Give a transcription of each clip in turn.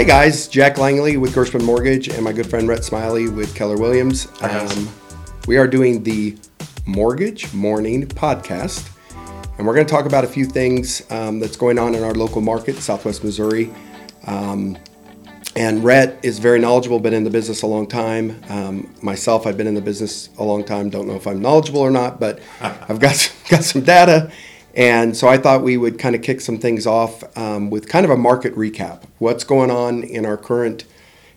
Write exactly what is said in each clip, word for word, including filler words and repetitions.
Hey guys, Jack Langley with Gershman Mortgage and my good friend Rhett Smillie with Keller Williams. Um, we are doing the Mortgage Morning Podcast, and we're going to talk about a few things um, that's going on in our local market, Southwest Missouri. Um, and Rhett is very knowledgeable, been in the business a long time. Um, myself, I've been in the business a long time. Don't know if I'm knowledgeable or not, but I've got some, got some data. And so I thought we would kind of kick some things off um, with kind of a market recap. What's going on in our current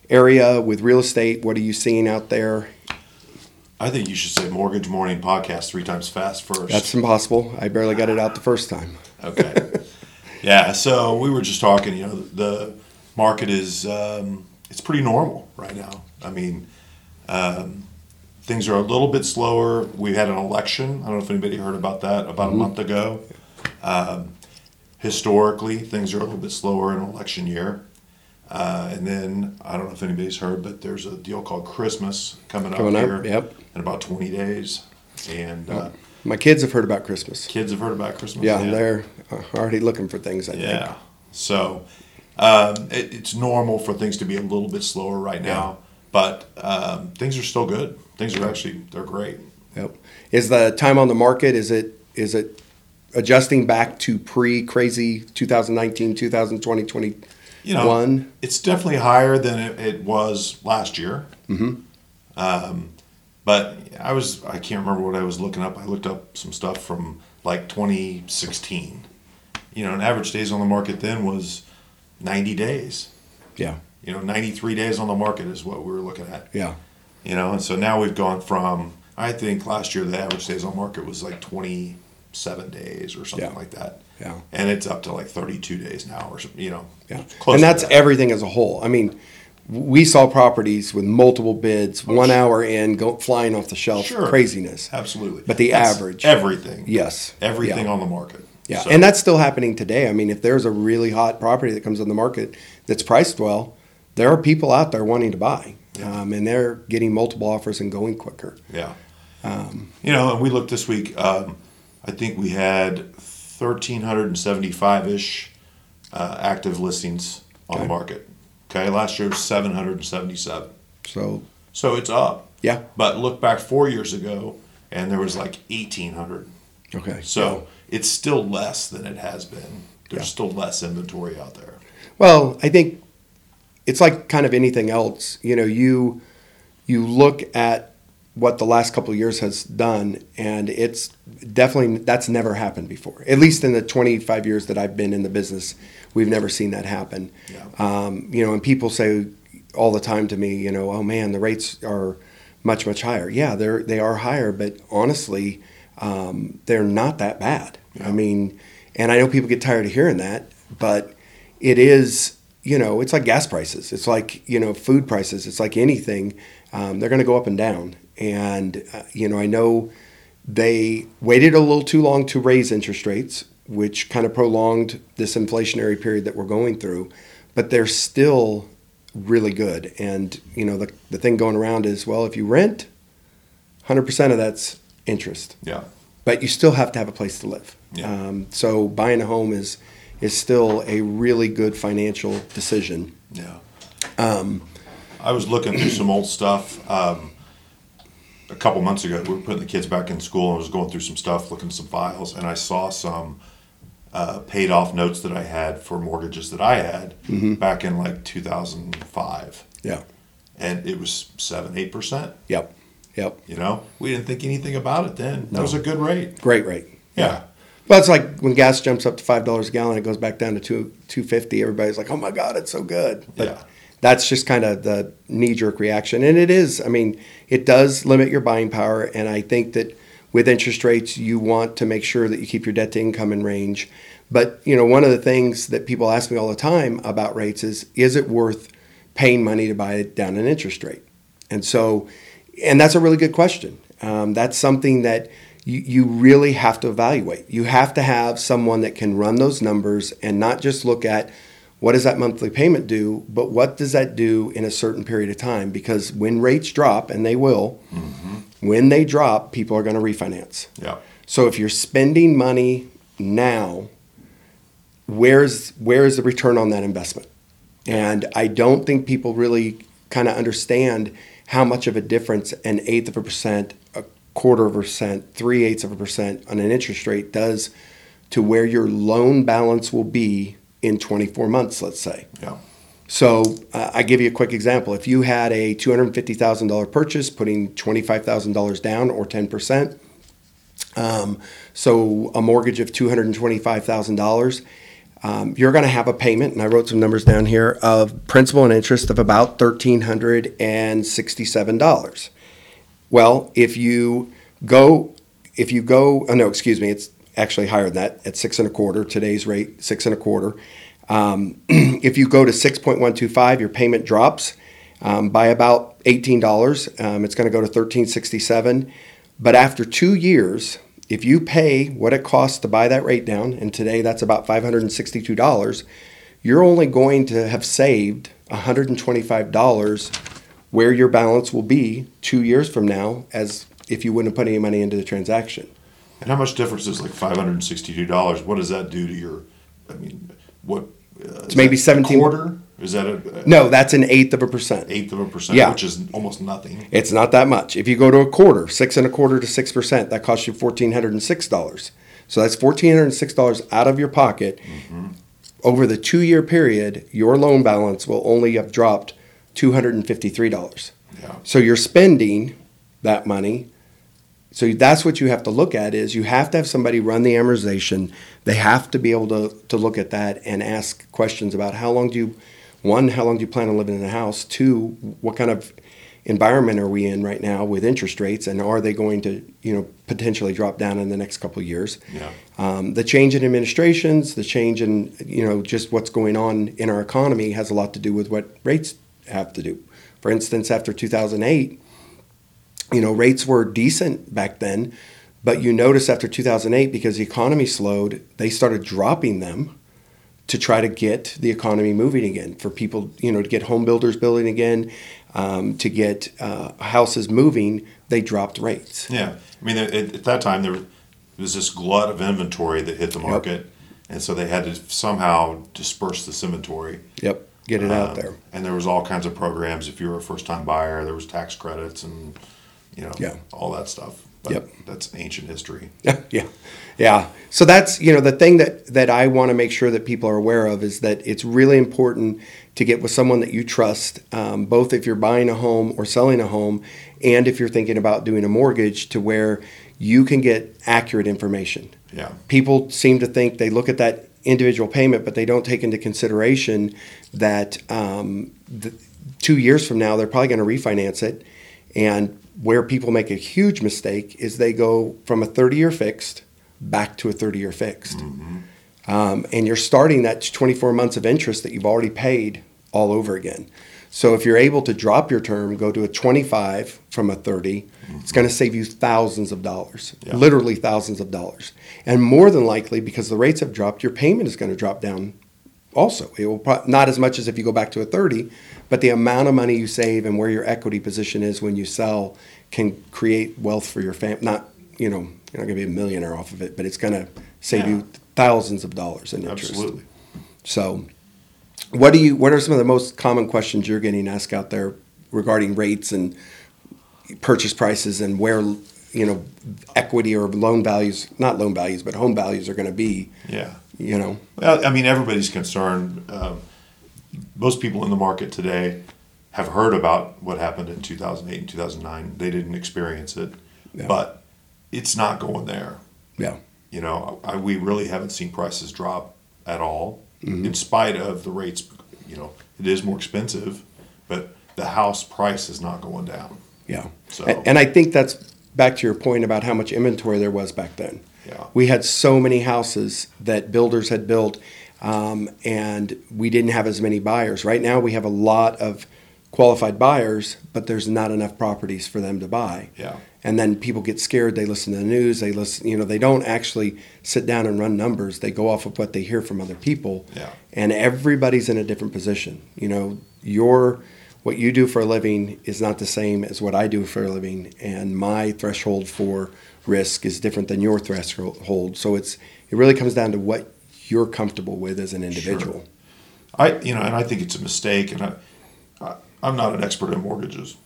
area with real estate? What are you seeing out there? I think you should say Mortgage Morning Podcast three times fast first. That's impossible. I barely got it out the first time. Okay. Yeah, so we were just talking, you know, the market is, um, it's pretty normal right now. I mean, um, things are a little bit slower. We had an election. I don't know if anybody heard about that about mm-hmm. a month ago. Um, historically, things are a little bit slower in an election year. Uh, and then, I don't know if anybody's heard, but there's a deal called Christmas coming, coming up here up, yep. in about twenty days. And uh, my kids have heard about Christmas. Kids have heard about Christmas. Yeah, yeah. They're already looking for things, I yeah. think. Yeah. So um, it, it's normal for things to be a little bit slower right now, yeah. but um, things are still good. Things are actually, they're great. Yep. Is the time on the market, is it is it adjusting back to pre-crazy two thousand nineteen, two thousand twenty, twenty twenty-one? You know, it's definitely higher than it, it was last year. Mm-hmm. Um, but I was, I can't remember what I was looking up. I looked up some stuff from like twenty sixteen. You know, an average days on the market then was ninety days. Yeah. You know, ninety-three days on the market is what we were looking at. Yeah. You know, and so now we've gone from, I think last year the average days on market was like twenty-seven days or something yeah. like that. Yeah. And it's up to like thirty-two days now or something, you know. Yeah. And that's that. Everything as a whole. I mean, we saw properties with multiple bids, oh, one sure. hour in, go flying off the shelf, sure. craziness. Absolutely. But the that's average. Everything. Yes. Everything yeah. on the market. Yeah. So. And that's still happening today. I mean, if there's a really hot property that comes on the market that's priced well, there are people out there wanting to buy. Yeah. Um, and they're getting multiple offers and going quicker. Yeah. Um, you know, and we looked this week, um, I think we had one thousand three hundred seventy-five-ish uh, active listings on okay. the market. Okay. Last year was seven hundred seventy-seven. So so it's up. Yeah. But look back four years ago, and there was like eighteen hundred. Okay. So yeah. it's still less than it has been. There's yeah. still less inventory out there. Well, I think it's like kind of anything else. You know, you you look at what the last couple of years has done, and it's definitely, that's never happened before. At least in the twenty-five years that I've been in the business, we've never seen that happen. Yeah. Um, you know, and people say all the time to me, you know, oh man, the rates are much, much higher. Yeah, they're, they are higher, but honestly, um, they're not that bad. Yeah. I mean, and I know people get tired of hearing that, but it is, you know, it's like gas prices. It's like, you know, food prices. It's like anything. Um, they're going to go up and down. And, uh, you know, I know they waited a little too long to raise interest rates, which kind of prolonged this inflationary period that we're going through. But they're still really good. And, you know, the the thing going around is, well, if you rent, one hundred percent of that's interest. Yeah. But you still have to have a place to live. Yeah. Um, so buying a home is... is still a really good financial decision. Yeah. Um, I was looking through some old stuff um, a couple months ago. We were putting the kids back in school, and I was going through some stuff, looking at some files, and I saw some uh, paid off notes that I had for mortgages that I had mm-hmm. back in like two thousand five. Yeah. And it was seven, eight percent. Yep. Yep. You know, we didn't think anything about it then. No. That was a good rate. Great rate. Yeah. yeah. Well, it's like when gas jumps up to five dollars a gallon, it goes back down to two two fifty. Everybody's like, oh my God, it's so good. But yeah. that's just kind of the knee-jerk reaction. And it is, I mean, it does limit your buying power. And I think that with interest rates, you want to make sure that you keep your debt to income in range. But, you know, one of the things that people ask me all the time about rates is, is it worth paying money to buy down an interest rate? And so, and that's a really good question. Um, that's something that You, you really have to evaluate. You have to have someone that can run those numbers and not just look at what does that monthly payment do, but what does that do in a certain period of time? Because when rates drop, and they will, mm-hmm. when they drop, people are going to refinance. Yeah. So if you're spending money now, where's where is the return on that investment? And I don't think people really kind of understand how much of a difference an eighth of a percent, a quarter of a percent, three-eighths of a percent on an interest rate does to where your loan balance will be in twenty-four months, let's say. Yeah. So uh, I give you a quick example. If you had a two hundred fifty thousand dollars purchase, putting twenty-five thousand dollars down or ten percent, um, so a mortgage of two hundred twenty-five thousand dollars, um, you're going to have a payment, and I wrote some numbers down here, of principal and interest of about one thousand three hundred sixty-seven dollars. Well, if you go, if you go, oh no, excuse me, it's actually higher than that, at six and a quarter, today's rate, six and a quarter. Um, if you go to six point one two five, your payment drops um, by about eighteen dollars. Um, it's going to go to one thousand three hundred sixty-seven dollars. But after two years, if you pay what it costs to buy that rate down, and today that's about five hundred sixty-two dollars, you're only going to have saved one hundred twenty-five dollars where your balance will be two years from now, as if you wouldn't have put any money into the transaction. And how much difference is like five hundred sixty-two dollars? What does that do to your, I mean... What uh, it's maybe seventeen quarter? Is that a, a no? That's an eighth of a percent. Eighth of a percent, yeah. Which is almost nothing. It's not that much. If you go to a quarter, six and a quarter to six percent, that costs you fourteen hundred and six dollars. So that's fourteen hundred and six dollars out of your pocket. Mm-hmm. Over the two-year period, your loan balance will only have dropped two hundred and fifty-three dollars. Yeah. So you're spending that money. So that's what you have to look at is you have to have somebody run the amortization. They have to be able to, to look at that and ask questions about how long do you, one, how long do you plan on living in the house? Two, what kind of environment are we in right now with interest rates? And are they going to, you know, potentially drop down in the next couple of years? Yeah. Um, the change in administrations, the change in, you know, just what's going on in our economy has a lot to do with what rates have to do. For instance, after two thousand eight, you know, rates were decent back then, but you notice after two thousand eight, because the economy slowed, they started dropping them to try to get the economy moving again, for people, you know, to get home builders building again, um, to get uh, houses moving, they dropped rates. Yeah. I mean, at, at that time, there was this glut of inventory that hit the market, yep. And so they had to somehow disperse this inventory. Yep. Get it um, out there. And there was all kinds of programs. If you were a first-time buyer, there was tax credits and... You know, yeah. all that stuff. But yep. That's ancient history. Yeah. Yeah. Yeah. So that's, you know, the thing that, that I want to make sure that people are aware of is that it's really important to get with someone that you trust, um, both if you're buying a home or selling a home, and if you're thinking about doing a mortgage, to where you can get accurate information. Yeah. People seem to think they look at that individual payment, but they don't take into consideration that um, the, two years from now, they're probably going to refinance it. And where people make a huge mistake is they go from a thirty-year fixed back to a thirty-year fixed. Mm-hmm. Um, and you're starting that twenty-four months of interest that you've already paid all over again. So if you're able to drop your term, go to a twenty-five from a thirty, mm-hmm. It's going to save you thousands of dollars, yeah. Literally thousands of dollars. And more than likely, because the rates have dropped, your payment is going to drop down also. It will pro- not as much as if you go back to a thirty, but the amount of money you save and where your equity position is when you sell can create wealth for your family. Not, you know, you're not going to be a millionaire off of it, but it's going to save yeah. you thousands of dollars in interest. Absolutely. So, what do you? What are some of the most common questions you're getting asked out there regarding rates and purchase prices and where, you know, equity or loan values, not loan values, but home values are going to be? Yeah. You know. Well, I mean, everybody's concerned. Um, Most people in the market today have heard about what happened in two thousand eight and two thousand nine. They didn't experience it, yeah. But it's not going there. Yeah, you know, I, we really haven't seen prices drop at all, mm-hmm. in spite of the rates. You know, it is more expensive, but the house price is not going down. Yeah, so and I think that's back to your point about how much inventory there was back then. Yeah, we had so many houses that builders had built. Um, and we didn't have as many buyers. Right now we have a lot of qualified buyers, but there's not enough properties for them to buy. Yeah. And then people get scared. They listen to the news. They listen, you know, they don't actually sit down and run numbers. They go off of what they hear from other people. Yeah. And everybody's in a different position. You know, your, what you do for a living is not the same as what I do for a living. And my threshold for risk is different than your threshold. So it's, it really comes down to what you're comfortable with as an individual. Sure. I, you know, and I think it's a mistake. And I, I I'm not an expert in mortgages.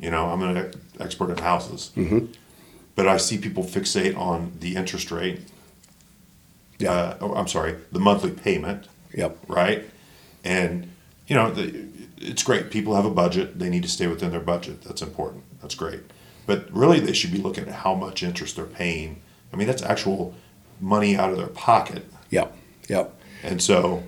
You know, I'm an ex- expert in houses. Mm-hmm. But I see people fixate on the interest rate. Yeah. Uh, oh, I'm sorry, the monthly payment. Yep. Right. And you know, the, it's great. People have a budget. They need to stay within their budget. That's important. That's great. But really, they should be looking at how much interest they're paying. I mean, that's actual money out of their pocket. Yep. Yep. And so,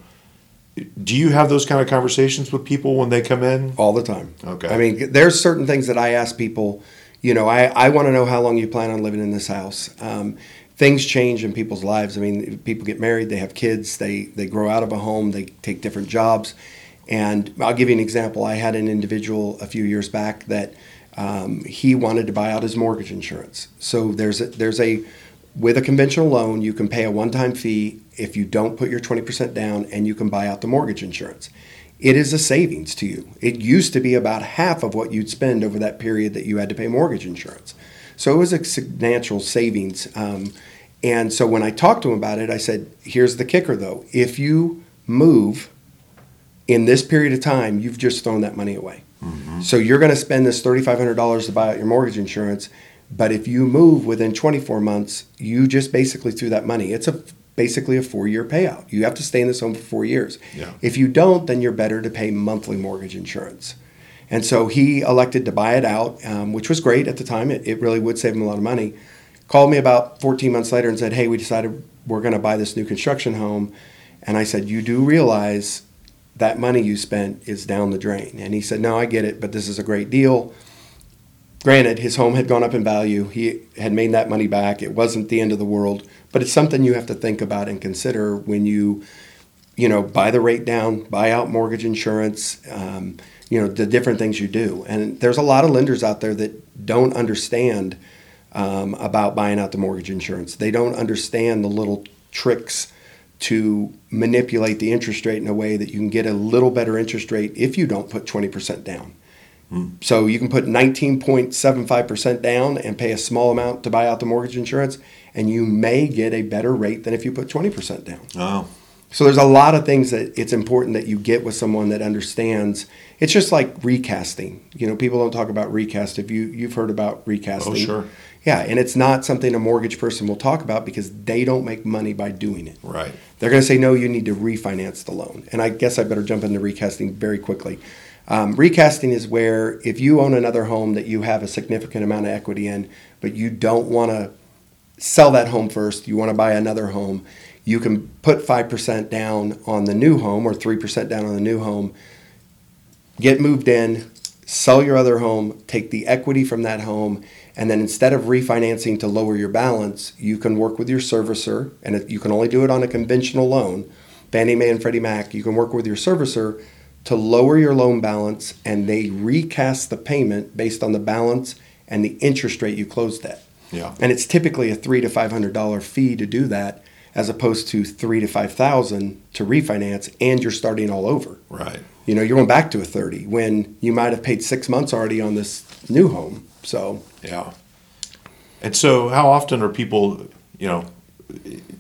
do you have those kind of conversations with people when they come in? All the time. Okay. I mean, there's certain things that I ask people. You know, I, I want to know how long you plan on living in this house. Um, things change in people's lives. I mean, people get married, they have kids, they, they grow out of a home, they take different jobs. And I'll give you an example. I had an individual a few years back that um, he wanted to buy out his mortgage insurance. So there's a, there's a with a conventional loan, you can pay a one-time fee if you don't put your twenty percent down, and you can buy out the mortgage insurance. It is a savings to you. It used to be about half of what you'd spend over that period that you had to pay mortgage insurance. So it was a substantial savings. Um, and so when I talked to him about it, I said, here's the kicker though. If you move in this period of time, you've just thrown that money away. Mm-hmm. So you're going to spend this thirty-five hundred dollars to buy out your mortgage insurance. But if you move within twenty-four months, you just basically threw that money. It's a basically a four-year payout. You have to stay in this home for four years. Yeah. If you don't, then you're better to pay monthly mortgage insurance. And so he elected to buy it out, um, which was great at the time. It, it really would save him a lot of money. Called me about fourteen months later and said, hey, we decided we're going to buy this new construction home. And I said, you do realize that money you spent is down the drain. And he said, no, I get it, but this is a great deal. Granted, his home had gone up in value. He had made that money back. It wasn't the end of the world. But it's something you have to think about and consider when you, you know, buy the rate down, buy out mortgage insurance, um, you know, the different things you do. And there's a lot of lenders out there that don't understand um, about buying out the mortgage insurance. They don't understand the little tricks to manipulate the interest rate in a way that you can get a little better interest rate if you don't put twenty percent down. Mm. So you can put nineteen point seven five percent down and pay a small amount to buy out the mortgage insurance, and you may get a better rate than if you put twenty percent down. Oh. So there's a lot of things that it's important that you get with someone that understands. It's just like recasting. You know, people don't talk about recast. If you, you've heard about recasting. Oh, sure. Yeah, and it's not something a mortgage person will talk about because they don't make money by doing it. Right. They're going to say, no, you need to refinance the loan. And I guess I better jump into recasting very quickly. Um, recasting is where if you own another home that you have a significant amount of equity in, but you don't want to sell that home first, you want to buy another home, you can put five percent down on the new home or three percent down on the new home, get moved in, sell your other home, take the equity from that home, and then instead of refinancing to lower your balance, you can work with your servicer, and you can only do it on a conventional loan, Fannie Mae and Freddie Mac, you can work with your servicer to lower your loan balance, and they recast the payment based on the balance and the interest rate you closed at. Yeah. And it's typically a three to five hundred dollar fee to do that, as opposed to three to five thousand to refinance, and you're starting all over. Right. You know, you're going back to a thirty when you might have paid six months already on this new home. So yeah. And so, how often are people? You know,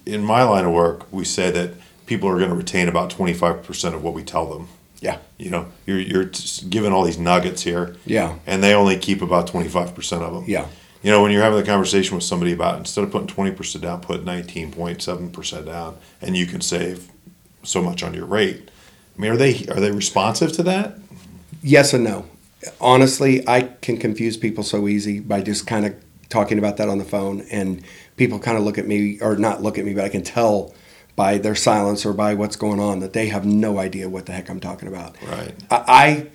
in my line of work, we say that people are going to retain about twenty five percent of what we tell them. Yeah. You know, you're you're giving all these nuggets here. Yeah. And they only keep about twenty-five percent of them. Yeah. You know, when you're having the conversation with somebody about instead of putting twenty percent down, put nineteen point seven percent down, and you can save so much on your rate. I mean, are they are they responsive to that? Yes and no. Honestly, I can confuse people so easy by just kind of talking about that on the phone, and people kind of look at me, or not look at me, but I can tell by their silence or by what's going on, that they have no idea what the heck I'm talking about. Right. I,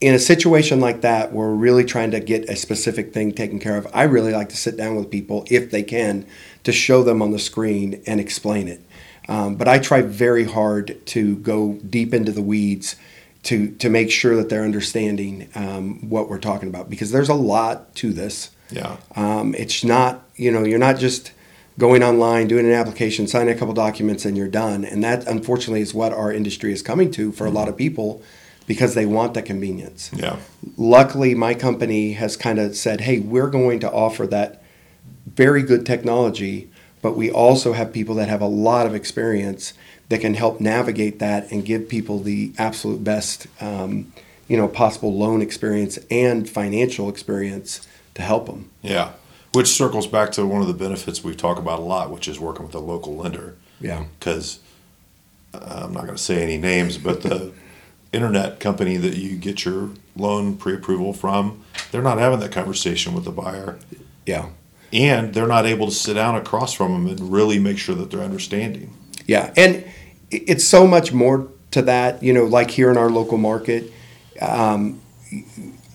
in a situation like that, where we're really trying to get a specific thing taken care of, I really like to sit down with people, if they can, to show them on the screen and explain it. Um, but I try very hard to go deep into the weeds to, to make sure that they're understanding um, what we're talking about, because there's a lot to this. Yeah. Um, it's not, you know, you're not just going online, doing an application, signing a couple documents, and you're done. And that, unfortunately, is what our industry is coming to for a lot of people because they want that convenience. Yeah. Luckily, my company has kind of said, hey, we're going to offer that very good technology, but we also have people that have a lot of experience that can help navigate that and give people the absolute best, um, you know, possible loan experience and financial experience to help them. Yeah, which circles back to one of the benefits we talk about a lot, which is working with a local lender. Yeah. Because uh, I'm not going to say any names, but the internet company that you get your loan pre-approval from, they're not having that conversation with the buyer. Yeah. And they're not able to sit down across from them and really make sure that they're understanding. Yeah, and it's so much more to that, you know, like here in our local market, um,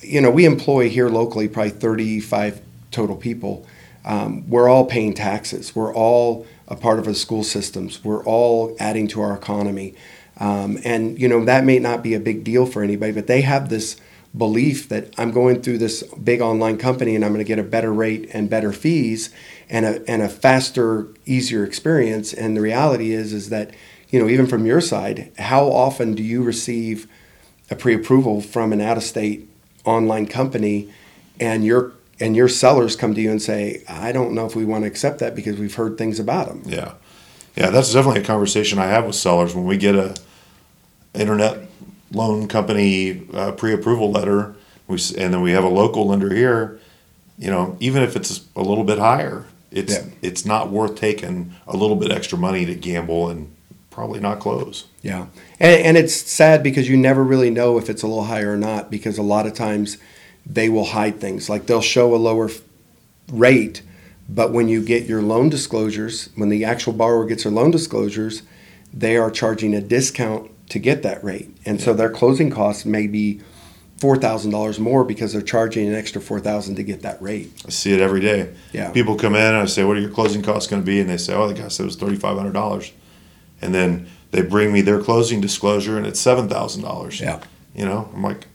you know, we employ here locally probably thirty-five total people. Um, we're all paying taxes. We're all a part of the school systems. We're all adding to our economy. Um, and, you know, that may not be a big deal for anybody, but they have this belief that I'm going through this big online company and I'm going to get a better rate and better fees and a and a faster, easier experience. And the reality is, is that, you know, even from your side, how often do you receive a pre-approval from an out-of-state online company and your and your sellers come to you and say, I don't know if we want to accept that because we've heard things about them? Yeah. Yeah, that's definitely a conversation I have with sellers when we get a internet loan company uh, pre-approval letter, we, and then we have a local lender here, you know, even if it's a little bit higher, it's yeah. it's not worth taking a little bit extra money to gamble and probably not close. Yeah. And, and it's sad because you never really know if it's a little higher or not, because a lot of times they will hide things. Like they'll show a lower f- rate, but when you get your loan disclosures, when the actual borrower gets their loan disclosures, they are charging a discount to get that rate. And yeah. so their closing costs may be four thousand dollars more because they're charging an extra four thousand dollars to get that rate. I see it every day. Yeah. People come in and I say, what are your closing costs going to be? And they say, oh, the guy said it was thirty-five hundred dollars. And then they bring me their closing disclosure and it's seven thousand dollars. Yeah. You know, I'm like,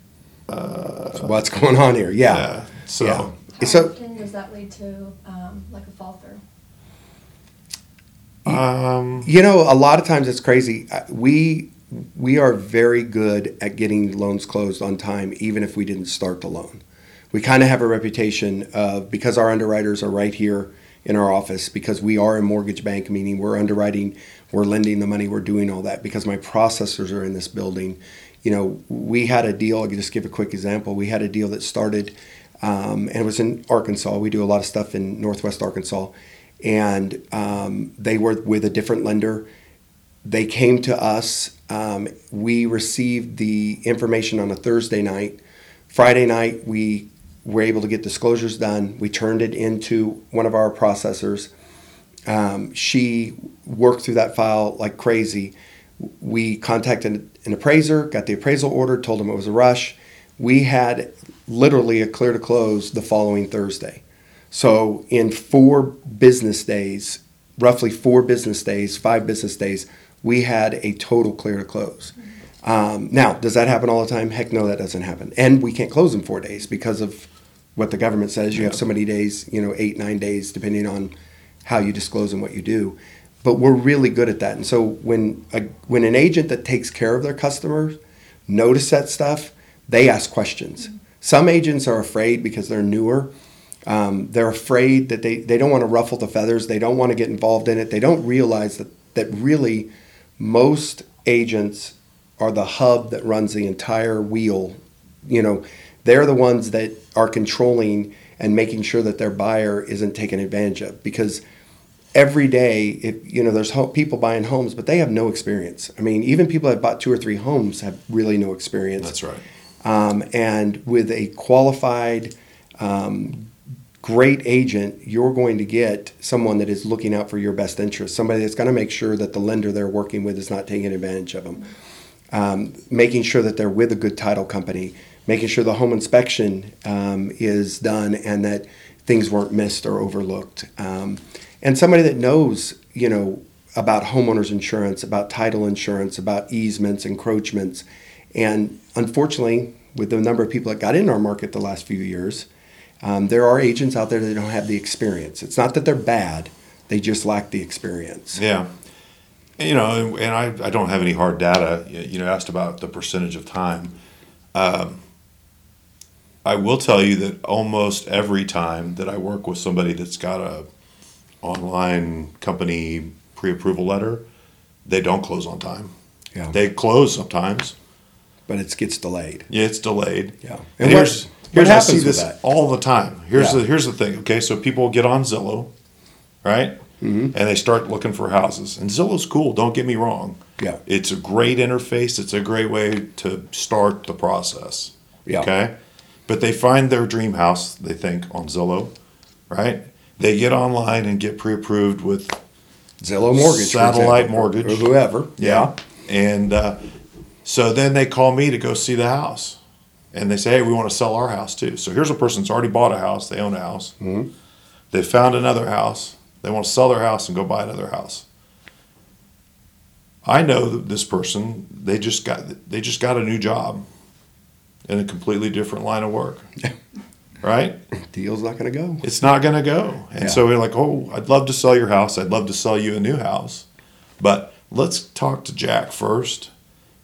uh, so what's going on here? Yeah. yeah. So, yeah. How so, often does that lead to um, like a fall through? Um, you know, a lot of times it's crazy. We, We are very good at getting loans closed on time, even if we didn't start the loan. We kind of have a reputation of, because our underwriters are right here in our office, because we are a mortgage bank, meaning we're underwriting, we're lending the money, we're doing all that, because my processors are in this building. You know, we had a deal, I'll just give a quick example. We had a deal that started, um, and it was in Arkansas. We do a lot of stuff in Northwest Arkansas. And um, they were with a different lender. They came to us. Um, we received the information on a Thursday night. Friday night, we were able to get disclosures done. We turned it into one of our processors. Um, she worked through that file like crazy. We contacted an appraiser, got the appraisal order, told them it was a rush. We had literally a clear to close the following Thursday. So in four business days, roughly four business days, five business days, we had a total clear to close. Um, now, does that happen all the time? Heck no, that doesn't happen. And we can't close in four days because of what the government says. You yeah. have so many days, you know, eight, nine days, depending on how you disclose and what you do. But we're really good at that. And so when a, when an agent that takes care of their customers notice that stuff, they ask questions. Mm-hmm. Some agents are afraid because they're newer. Um, they're afraid that they, they don't want to ruffle the feathers. They don't want to get involved in it. They don't realize that that really... most agents are the hub that runs the entire wheel. You know, they're the ones that are controlling and making sure that their buyer isn't taken advantage of, because every day, if you know, there's ho- people buying homes, but they have no experience. I mean, even people that have bought two or three homes have really no experience. That's right. Um, and with a qualified, um, great agent, you're going to get someone that is looking out for your best interest, somebody that's going to make sure that the lender they're working with is not taking advantage of them, um, making sure that they're with a good title company, making sure the home inspection um, is done and that things weren't missed or overlooked, um, and somebody that knows, you know, about homeowners insurance, about title insurance, about easements, encroachments. And unfortunately, with the number of people that got in our market the last few years, Um, there are agents out there that don't have the experience. It's not that they're bad. They just lack the experience. Yeah. You know, and, and I, I don't have any hard data. You know, asked about the percentage of time. Um, I will tell you that almost every time that I work with somebody that's got a online company pre-approval letter, they don't close on time. Yeah. They close sometimes. But it gets delayed. Yeah, it's delayed. Yeah. And, and here's, here's what happens I see this with that? all the time. Here's yeah. the here's the thing. Okay, so people get on Zillow, right? Mm-hmm. And they start looking for houses. And Zillow's cool. Don't get me wrong. Yeah. It's a great interface. It's a great way to start the process. Yeah. Okay. But they find their dream house, they think, on Zillow, right? They get online and get pre-approved with Zillow Mortgage, Satellite Mortgage, or whoever. Yeah. yeah. And uh, so then they call me to go see the house. And they say, hey, we want to sell our house too. So here's a person that's already bought a house. They own a house. Mm-hmm. They found another house. They want to sell their house and go buy another house. I know that this person, they just got they just got a new job in a completely different line of work. Right? Deal's not going to go. It's not going to go. And yeah. so we're like, oh, I'd love to sell your house. I'd love to sell you a new house. But let's talk to Jack first,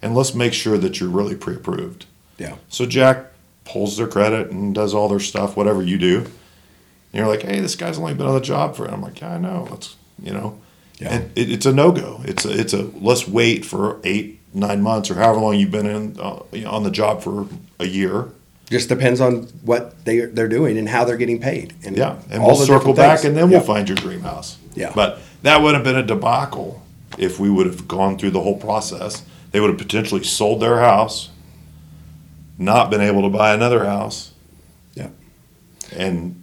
and let's make sure that you're really pre-approved. Yeah. So Jack pulls their credit and does all their stuff, whatever you do. And you're like, hey, this guy's only been on the job for it. I'm like, yeah, I know. Let's, you know. Yeah. And it, it's a no-go. It's a, it's a let's wait for eight, nine months or however long you've been in uh, on the job for a year. Just depends on what they, they're doing and how they're getting paid. And yeah, and all we'll the circle back things. and then yeah. we'll find your dream house. Yeah. But that would have been a debacle if we would have gone through the whole process. They would have potentially sold their house, not been able to buy another house. Yeah. And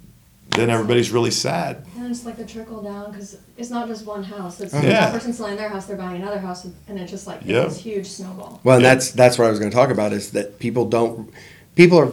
then everybody's really sad. And it's like a trickle down because it's not just one house. It's oh, yeah. the person's selling their house, they're buying another house, and it's just like yep. this huge snowball. Well, and yep. that's that's what I was going to talk about is that people don't people are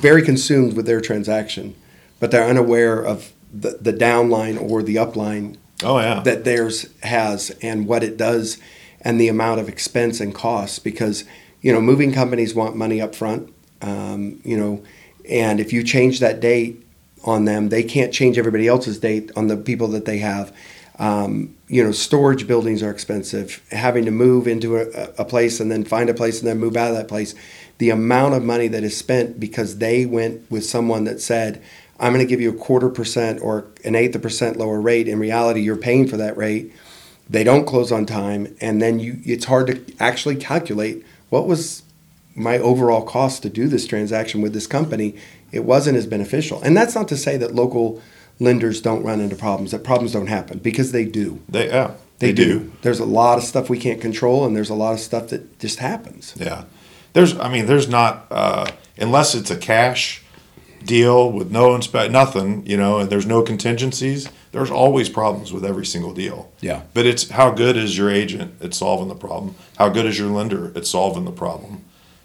very consumed with their transaction, but they're unaware of the, the downline or the upline. Oh yeah. That theirs has and what it does, and the amount of expense and costs because you know moving companies want money up front. Um, you know, and if you change that date on them, they can't change everybody else's date on the people that they have. Um, you know, storage buildings are expensive. Having to move into a, a place and then find a place and then move out of that place. The amount of money that is spent because they went with someone that said, I'm going to give you a quarter percent or an eighth of percent lower rate. In reality, you're paying for that rate. They don't close on time. And then you, it's hard to actually calculate what was my overall cost to do this transaction with this company. It wasn't as beneficial. And that's not to say that local lenders don't run into problems, that problems don't happen, because they do. They yeah, They, they do. do. There's a lot of stuff we can't control, and there's a lot of stuff that just happens. Yeah. There's, I mean, there's not, uh, unless it's a cash deal with no inspe- nothing, you know, and there's no contingencies, there's always problems with every single deal. Yeah. But it's how good is your agent at solving the problem? How good is your lender at solving the problem?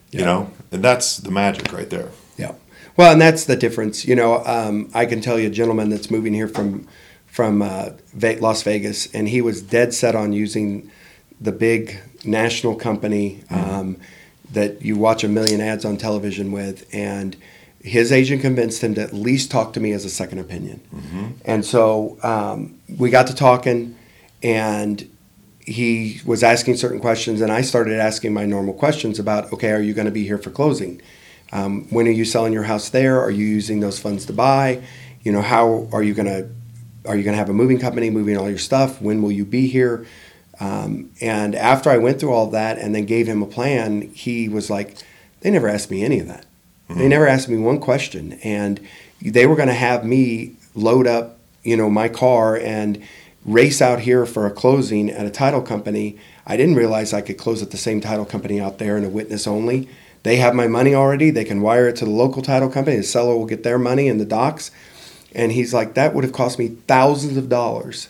Yeah. You know, and that's the magic right there. Yeah. Well, and that's the difference. You know, um, I can tell you a gentleman that's moving here from from uh, Las Vegas, and he was dead set on using the big national company um, mm-hmm. that you watch a million ads on television with. And his agent convinced him to at least talk to me as a second opinion. Mm-hmm. And so um, we got to talking, and he was asking certain questions, and I started asking my normal questions about, okay, are you going to be here for closing? Um, when are you selling your house there? Are you using those funds to buy? You know, how are you going to, are you going to have a moving company moving all your stuff? When will you be here? Um, and after I went through all that and then gave him a plan, he was like, they never asked me any of that. Mm-hmm. They never asked me one question. And they were going to have me load up, you know, my car and race out here for a closing at a title company. I didn't realize I could close at the same title company out there in a witness only. They have my money already. They can wire it to the local title company. The seller will get their money and the docs. And he's like, that would have cost me thousands of dollars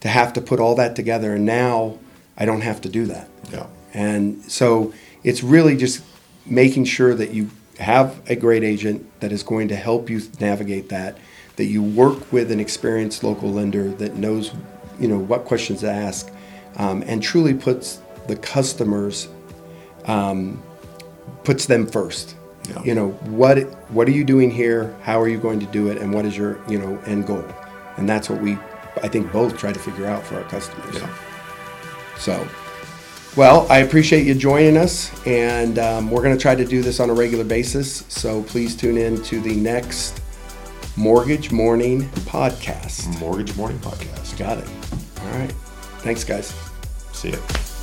to have to put all that together. And now I don't have to do that. Yeah. And so it's really just making sure that you have a great agent that is going to help you navigate that, that you work with an experienced local lender that knows, you know, what questions to ask, um, and truly puts the customers um, puts them first. Yeah. You know, what what are you doing here? How are you going to do it? And what is your, you know, end goal? And that's what we, I think, both try to figure out for our customers. Yeah. So, well, I appreciate you joining us. And um, we're going to try to do this on a regular basis. So please tune in to the next Mortgage Morning Podcast. Mortgage Morning Podcast. Got it. All right. Thanks, guys. See ya.